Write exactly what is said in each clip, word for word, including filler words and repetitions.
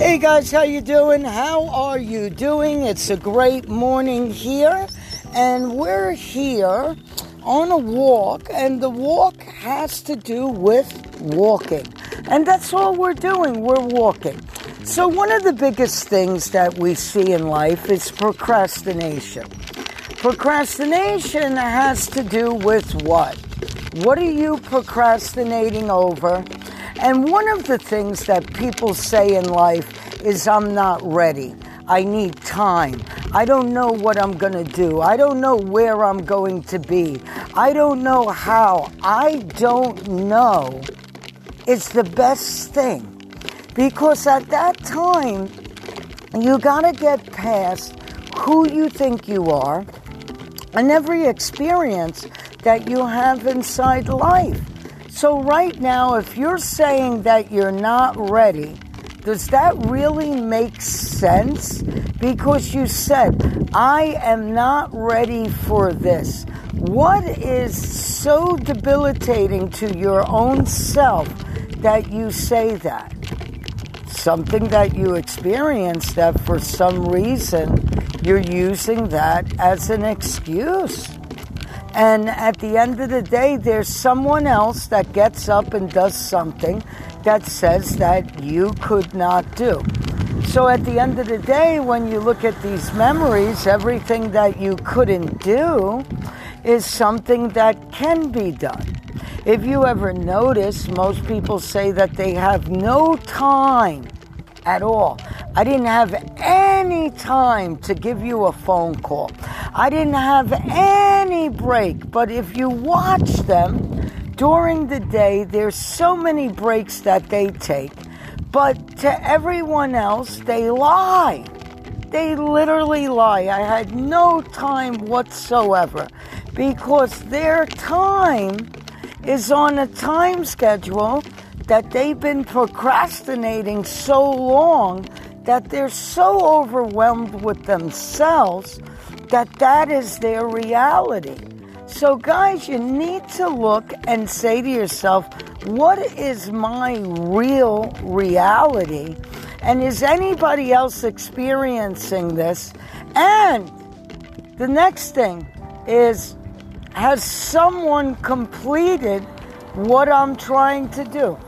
Hey guys, how you doing? How are you doing? It's a great morning here, and we're here on a walk, and the walk has to do with walking. And that's all we're doing, we're walking. So one of the biggest things that we see in life is procrastination. Procrastination has to do with what? What are you procrastinating over? And one of the things that people say in life is, I'm not ready. I need time. I don't know what I'm going to do. I don't know where I'm going to be. I don't know how. I don't know. It's the best thing. Because at that time, you got to get past who you think you are and every experience that you have inside life. So right now, if you're saying that you're not ready, does that really make sense? Because you said, I am not ready for this. What is so debilitating to your own self that you say that? Something that you experienced that for some reason you're using that as an excuse. And at the end of the day, there's someone else that gets up and does something that says that you could not do. So at the end of the day, when you look at these memories, everything that you couldn't do is something that can be done. If you ever notice, most people say that they have no time at all. I didn't have any time to give you a phone call. I didn't have any break, but if you watch them during the day, there's so many breaks that they take, but to everyone else, they lie. They literally lie. I had no time whatsoever because their time is on a time schedule that they've been procrastinating so long that they're so overwhelmed with themselves that that is their reality. So guys, you need to look and say to yourself, what is my real reality? And is anybody else experiencing this? And the next thing is, has someone completed what I'm trying to do?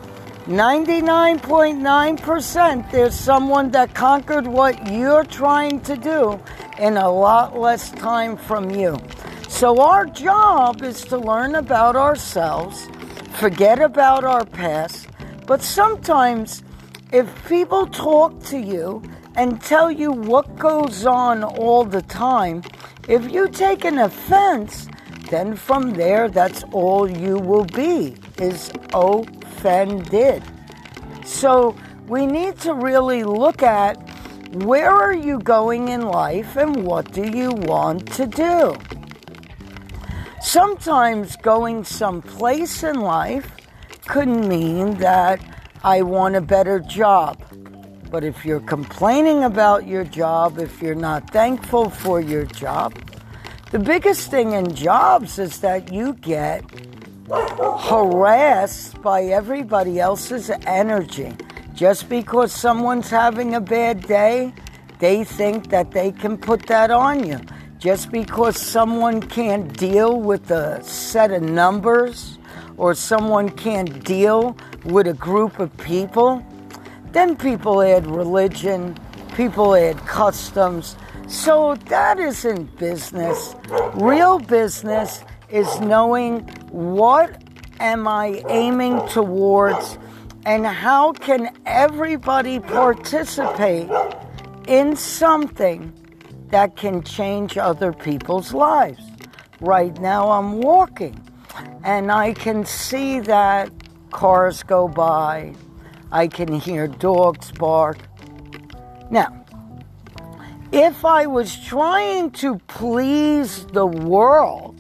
ninety-nine point nine percent there's someone that conquered what you're trying to do in a lot less time from you. So our job is to learn about ourselves, forget about our past, but sometimes if people talk to you and tell you what goes on all the time, if you take an offense, then from there, that's all you will be, is offended. So we need to really look at where are you going in life and what do you want to do? Sometimes going someplace in life could mean that I want a better job. But if you're complaining about your job, if you're not thankful for your job, the biggest thing in jobs is that you get harassed by everybody else's energy. Just because someone's having a bad day, they think that they can put that on you. Just because someone can't deal with a set of numbers or someone can't deal with a group of people, then people add religion, people add customs. So that isn't business. Real business is knowing what am I aiming towards and how can everybody participate in something that can change other people's lives. Right now I'm walking and I can see that cars go by. I can hear dogs bark. Now, if I was trying to please the world,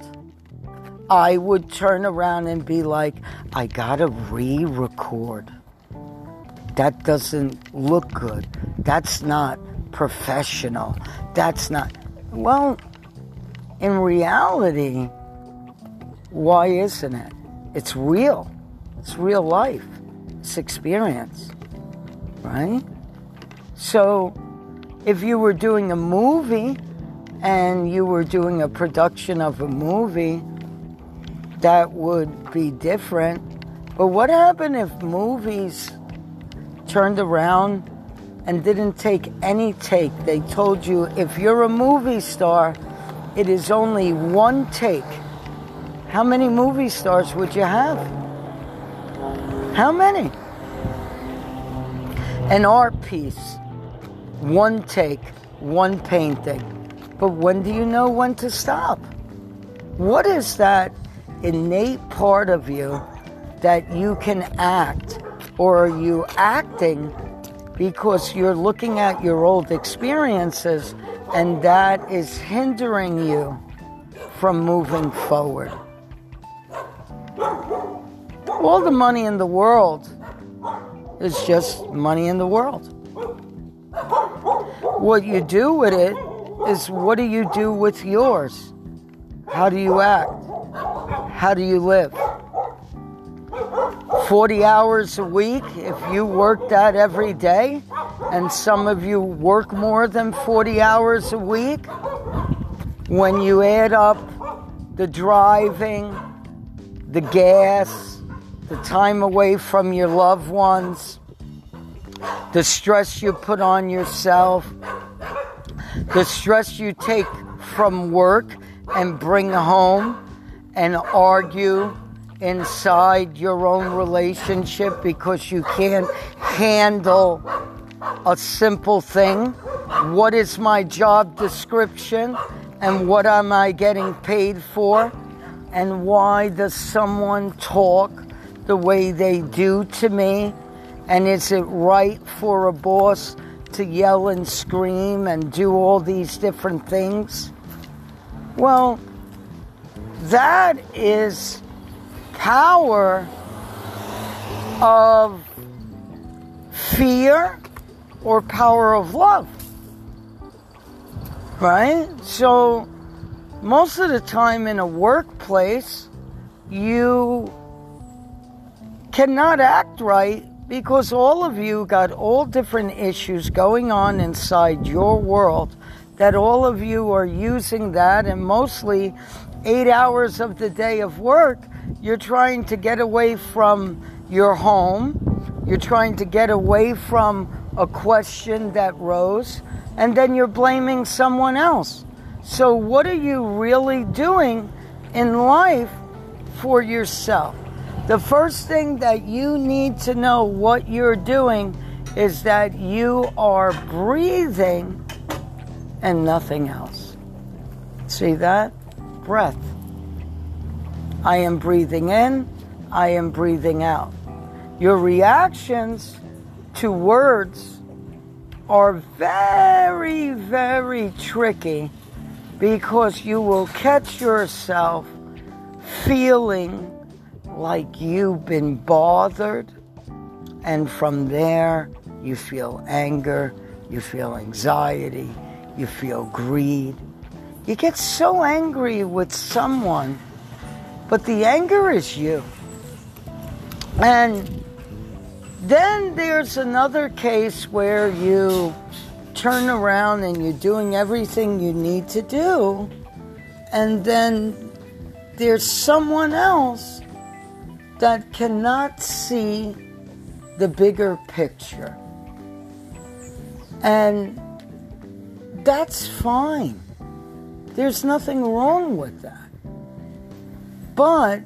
I would turn around and be like, I gotta re-record. That doesn't look good. That's not professional. That's not... Well, in reality, why isn't it? It's real. It's real life. It's experience, right? So if you were doing a movie and you were doing a production of a movie, that would be different. But what happened if movies turned around and didn't take any take? They told you, if you're a movie star, it is only one take. How many movie stars would you have? How many? An art piece, one take, one painting. But when do you know when to stop? What is that innate part of you that you can act? Or are you acting because you're looking at your old experiences and that is hindering you from moving forward? All the money in the world is just money in the world. What you do with it is, what do you do with yours? How do you act? How do you live? forty hours a week, if you work that every day, and some of you work more than forty hours a week, when you add up the driving, the gas, the time away from your loved ones, the stress you put on yourself, the stress you take from work and bring home and argue inside your own relationship because you can't handle a simple thing. What is my job description and what am I getting paid for? And why does someone talk the way they do to me? And is it right for a boss to yell and scream and do all these different things? Well, that is power of fear or power of love, right? So most of the time in a workplace, you cannot act right because all of you got all different issues going on inside your world that all of you are using that, and mostly eight hours of the day of work, you're trying to get away from your home, you're trying to get away from a question that rose, and then you're blaming someone else. So what are you really doing in life for yourself? The first thing that you need to know what you're doing is that you are breathing and nothing else. See that? Breath. I am breathing in, I am breathing out. Your reactions to words are very, very tricky because you will catch yourself feeling like you've been bothered, and from there you feel anger, you feel anxiety, you feel greed. You get so angry with someone, but the anger is you. And then there's another case where you turn around and you're doing everything you need to do, and then there's someone else that cannot see the bigger picture. And that's fine. There's nothing wrong with that. But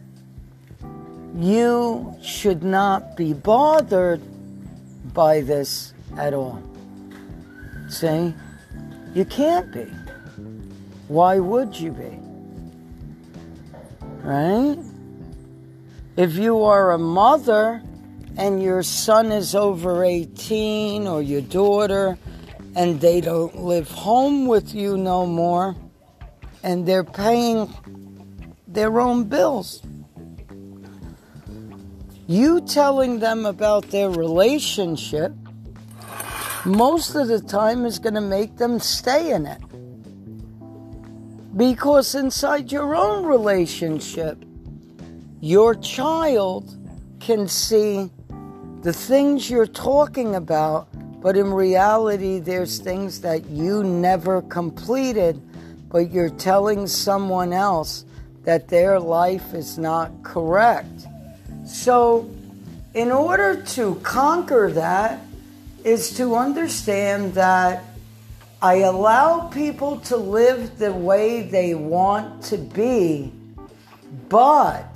you should not be bothered by this at all. See? You can't be. Why would you be? Right? If you are a mother and your son is over eighteen or your daughter and they don't live home with you no more and they're paying their own bills, you telling them about their relationship most of the time is going to make them stay in it. Because inside your own relationship, your child can see the things you're talking about, But in reality, there's things that you never completed, but you're telling someone else that their life is not correct. So in order to conquer that is to understand that I allow people to live the way they want to be, but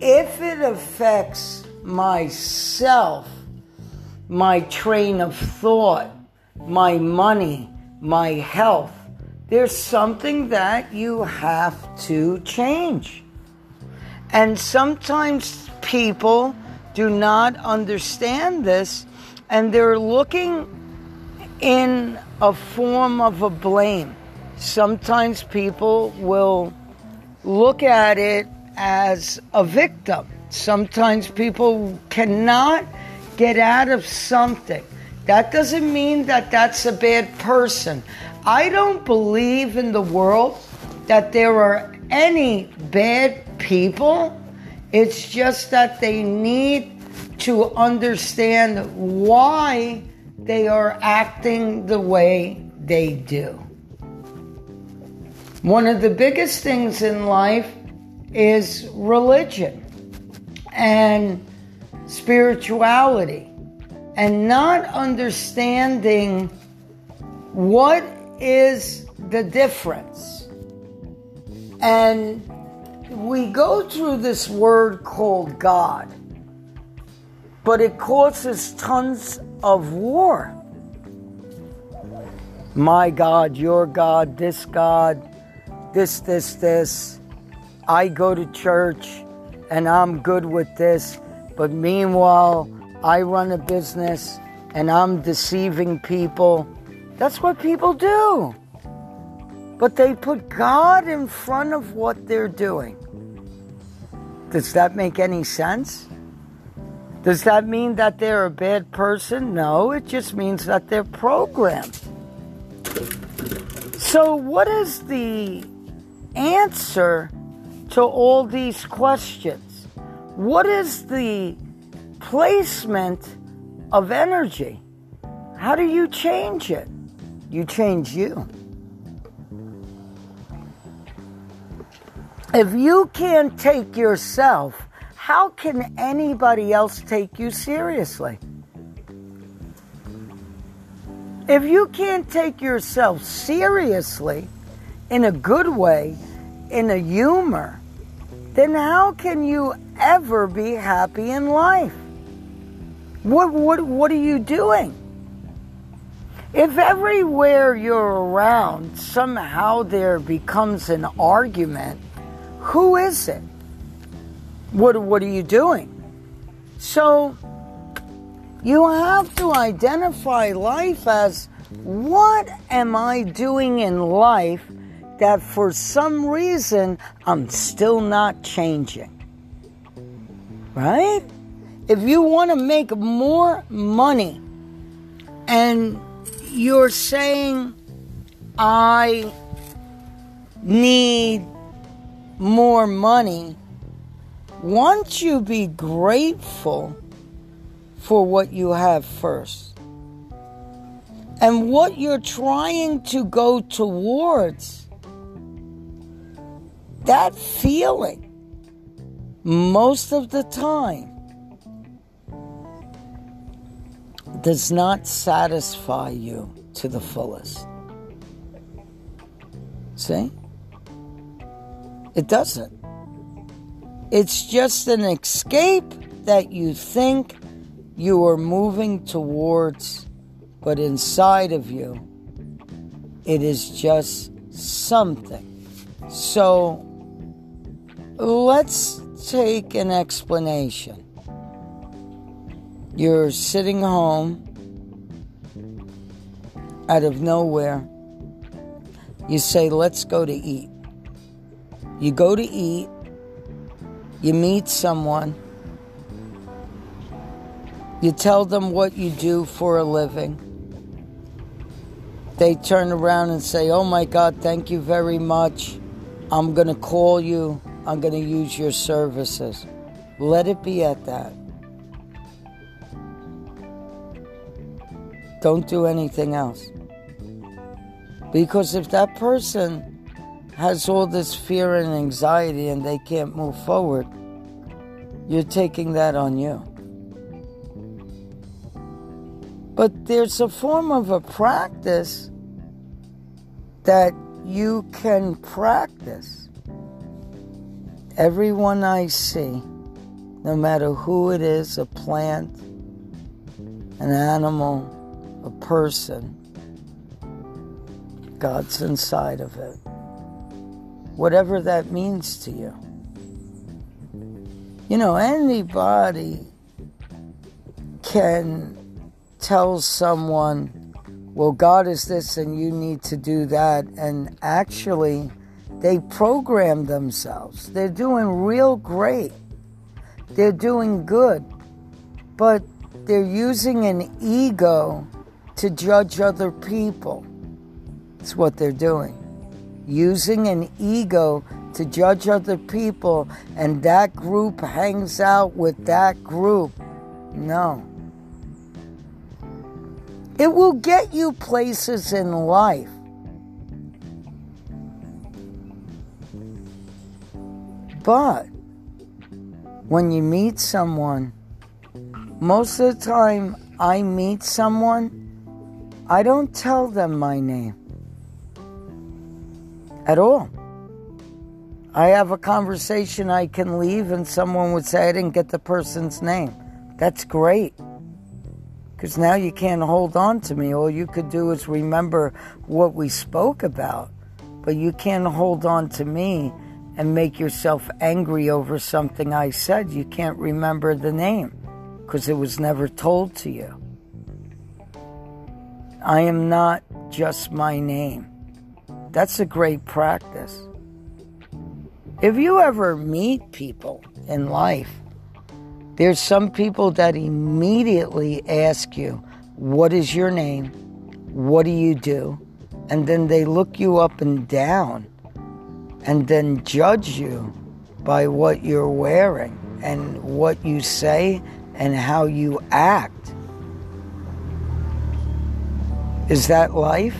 if it affects myself, my train of thought, my money, my health, there's something that you have to change. And sometimes people do not understand this, and they're looking in a form of a blame. Sometimes people will look at it as a victim. Sometimes people cannot get out of something. That doesn't mean that that's a bad person. I don't believe in the world that there are any bad people. It's just that they need to understand why they are acting the way they do. One of the biggest things in life is religion and spirituality, and not understanding what is the difference. And we go through this word called God, but it causes tons of war. My God, your God, this God, this, this, this. I go to church and I'm good with this, but meanwhile, I run a business and I'm deceiving people. That's what people do. But they put God in front of what they're doing. Does that make any sense? Does that mean that they're a bad person? No, it just means that they're programmed. So what is the answer to all these questions? What is the placement of energy? How do you change it? You change you. If you can't take yourself, how can anybody else take you seriously? If you can't take yourself seriously in a good way, in a humor, then how can you ever be happy in life? What, what, what are you doing? If everywhere you're around, somehow there becomes an argument, who is it? What, what are you doing? So you have to identify life as, what am I doing in life that for some reason I'm still not changing? Right? If you want to make more money and you're saying, I need more money, won't you be grateful for what you have first? And what you're trying to go towards, that feeling, most of the time, does not satisfy you to the fullest. See? It doesn't. It's just an escape that you think you are moving towards, but inside of you, it is just something. So let's take an explanation. You're sitting home, out of nowhere, you say, let's go to eat. You go to eat, you meet someone, you tell them what you do for a living. They turn around and say, oh my God, thank you very much. I'm going to call you. I'm going to use your services. Let it be at that. Don't do anything else. Because if that person has all this fear and anxiety and they can't move forward, you're taking that on you. But there's a form of a practice that you can practice. Everyone I see, no matter who it is, a plant, an animal, a person, God's inside of it. Whatever that means to you. You know, anybody can tell someone, well, God is this and you need to do that. And actually, they program themselves. They're doing real great. They're doing good. But they're using an ego to judge other people. It's what they're doing. Using an ego to judge other people, and that group hangs out with that group. No. It will get you places in life. But when you meet someone, most of the time I meet someone, I don't tell them my name. At all. I have a conversation, I can leave, and someone would say, I didn't get the person's name. That's great. Because now you can't hold on to me. All you could do is remember what we spoke about. But you can't hold on to me and make yourself angry over something I said. You can't remember the name because it was never told to you. I am not just my name. That's a great practice. If you ever meet people in life, there's some people that immediately ask you, what is your name? What do you do? And then they look you up and down and then judge you by what you're wearing and what you say and how you act. Is that life?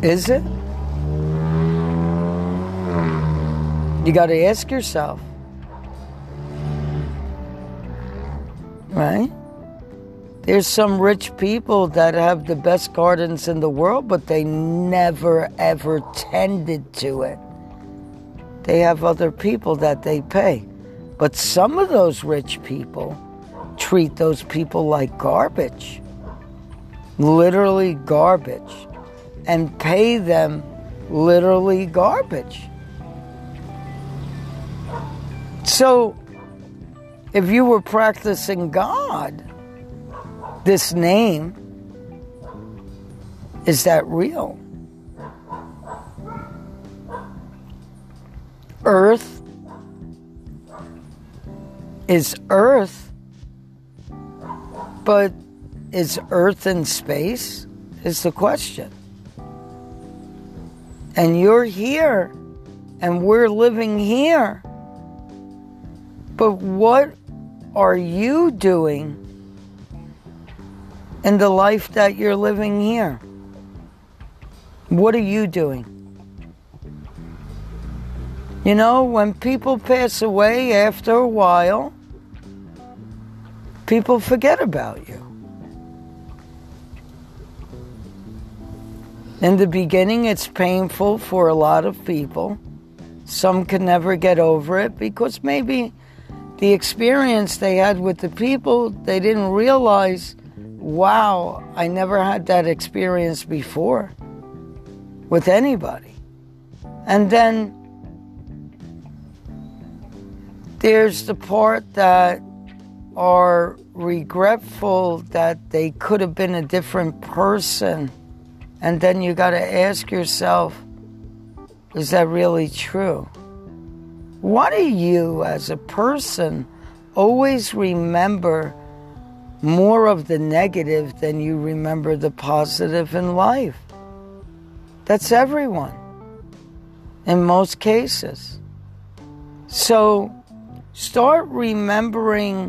Is it? You got to ask yourself, right? There's some rich people that have the best gardens in the world, but they never, ever tended to it. They have other people that they pay. But some of those rich people treat those people like garbage. Literally garbage. And pay them literally garbage. So, if you were practicing God, this name, is that real? Earth is Earth, but is Earth in space? Is the question. And you're here, and we're living here. But what are you doing in the life that you're living here? What are you doing? You know, when people pass away after a while, people forget about you. In the beginning, it's painful for a lot of people. Some can never get over it because maybe the experience they had with the people, they didn't realize, wow, I never had that experience before with anybody. And then there's the part that are regretful that they could have been a different person. And then you got to ask yourself, is that really true? Why do you, as a person, always remember more of the negative than you remember the positive in life? That's everyone, in most cases. So start remembering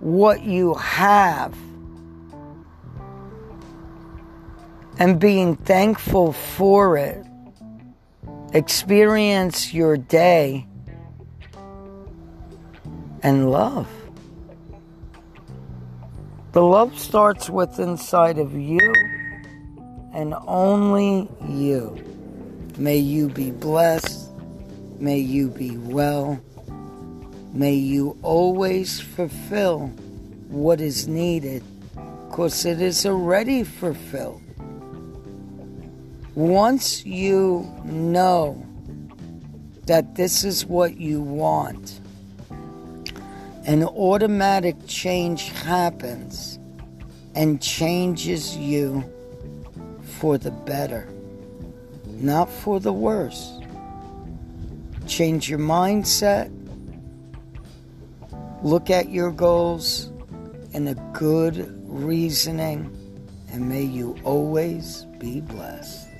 what you have and being thankful for it. Experience your day and love. The love starts with inside of you and only you. May you be blessed. May you be well. May you always fulfill what is needed, because it is already fulfilled. Once you know that this is what you want, an automatic change happens and changes you for the better, not for the worse. Change your mindset. Look at your goals in a good reasoning, and may you always be blessed.